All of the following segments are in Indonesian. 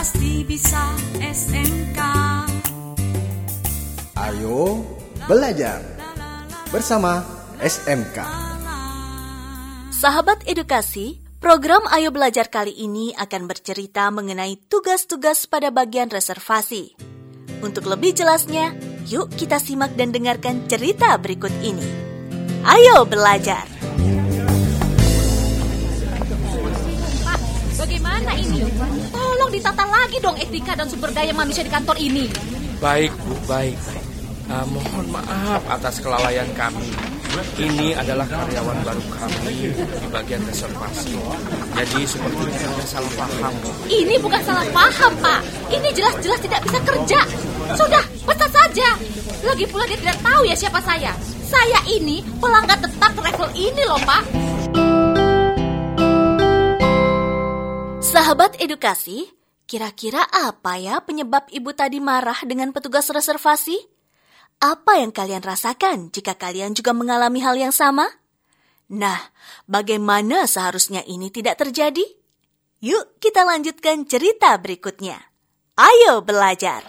pasti bisa SMK. Ayo belajar bersama SMK. Sahabat edukasi, program Ayo Belajar kali ini akan bercerita mengenai tugas-tugas pada bagian reservasi. Untuk lebih jelasnya, yuk kita simak dan dengarkan cerita berikut ini. Ayo belajar. Pak, bagaimana ini? Tolong ditata lagi dong etika dan sumber daya manusia di kantor ini. Baik, Bu, baik. Mohon maaf atas kelalaian kami. Ini adalah karyawan baru kami di bagian reservasi. Jadi sepertinya ada salah paham. Ini bukan salah paham, Pak. Ini jelas-jelas tidak bisa kerja. Sudah, pecat saja. Lagi pula dia tidak tahu ya siapa saya. Saya ini pelanggan tetap travel ini loh, Pak. Sahabat edukasi, kira-kira apa ya penyebab ibu tadi marah dengan petugas reservasi? Apa yang kalian rasakan jika kalian juga mengalami hal yang sama? Nah, bagaimana seharusnya ini tidak terjadi? Yuk kita lanjutkan cerita berikutnya. Ayo belajar!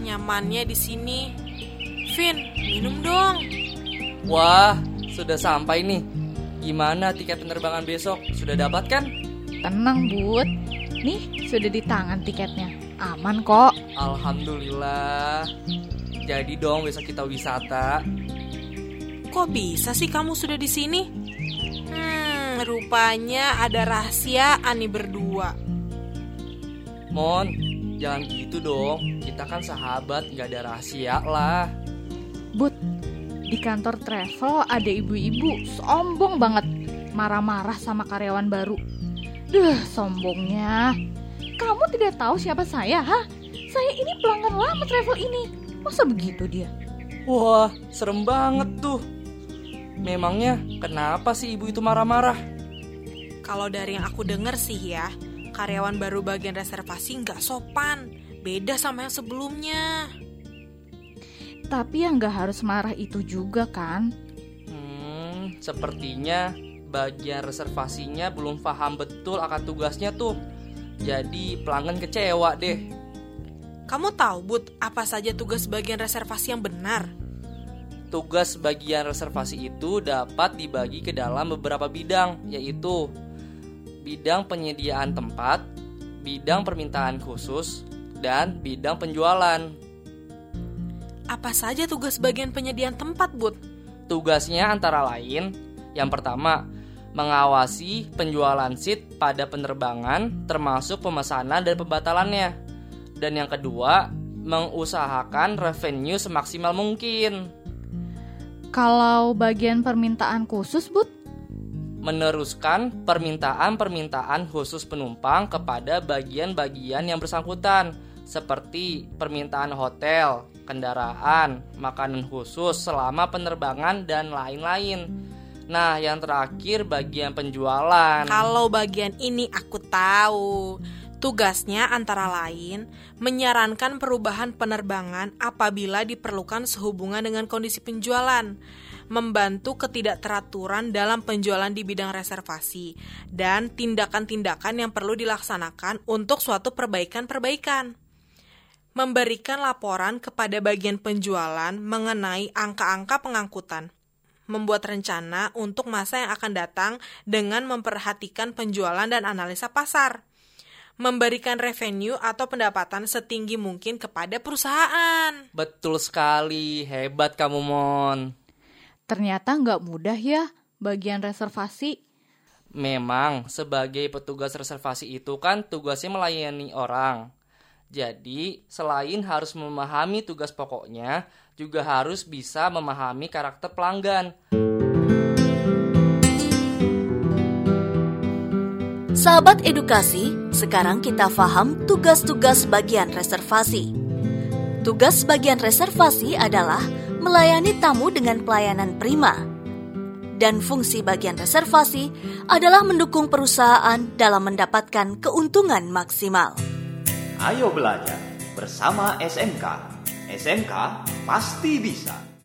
Nyamannya di sini. Vin, minum dong. Wah, sudah sampai nih. Gimana tiket penerbangan besok? Sudah dapat kan? Tenang, Bud. Nih, sudah di tangan tiketnya. Aman kok. Alhamdulillah. Jadi dong besok kita wisata. Kok bisa sih kamu sudah di sini? Rupanya ada rahasia ani berdua. Mon, jangan gitu dong. Kita kan sahabat, gak ada rahasia lah. Bud, di kantor travel ada ibu-ibu sombong banget, marah-marah sama karyawan baru. Duh, sombongnya. Kamu tidak tahu siapa saya, ha? Saya ini pelanggan lama travel ini. Masa begitu dia? Wah, serem banget tuh. Memangnya kenapa sih ibu itu marah-marah? Kalau dari yang aku dengar sih ya, karyawan baru bagian reservasi gak sopan. Beda sama yang sebelumnya. Tapi yang gak harus marah itu juga kan? Sepertinya bagian reservasinya belum paham betul akan tugasnya tuh. Jadi pelanggan kecewa deh. Kamu tahu, Bud, apa saja tugas bagian reservasi yang benar? Tugas bagian reservasi itu dapat dibagi ke dalam beberapa bidang, yaitu bidang penyediaan tempat, bidang permintaan khusus, dan bidang penjualan. Apa saja tugas bagian penyediaan tempat, Bud? Tugasnya antara lain, yang pertama, mengawasi penjualan seat pada penerbangan, termasuk pemesanan dan pembatalannya. Dan yang kedua, mengusahakan revenue semaksimal mungkin. Kalau bagian permintaan khusus, Bud? Meneruskan permintaan-permintaan khusus penumpang kepada bagian-bagian yang bersangkutan, seperti permintaan hotel, kendaraan, makanan khusus selama penerbangan, dan lain-lain. Nah, yang terakhir bagian penjualan. Kalau bagian ini aku tahu. Tugasnya antara lain menyarankan perubahan penerbangan apabila diperlukan sehubungan dengan kondisi penjualan, membantu ketidakteraturan dalam penjualan di bidang reservasi, dan tindakan-tindakan yang perlu dilaksanakan untuk suatu perbaikan-perbaikan. Memberikan laporan kepada bagian penjualan mengenai angka-angka pengangkutan. Membuat rencana untuk masa yang akan datang dengan memperhatikan penjualan dan analisa pasar. Memberikan revenue atau pendapatan setinggi mungkin kepada perusahaan. Betul sekali, hebat kamu, Mon. Ternyata nggak mudah ya bagian reservasi. Memang, sebagai petugas reservasi itu kan tugasnya melayani orang. Jadi, selain harus memahami tugas pokoknya, juga harus bisa memahami karakter pelanggan. Sahabat edukasi, sekarang kita paham tugas-tugas bagian reservasi. Tugas bagian reservasi adalah melayani tamu dengan pelayanan prima. Dan fungsi bagian reservasi adalah mendukung perusahaan dalam mendapatkan keuntungan maksimal. Ayo belajar bersama SMK. SMK pasti bisa.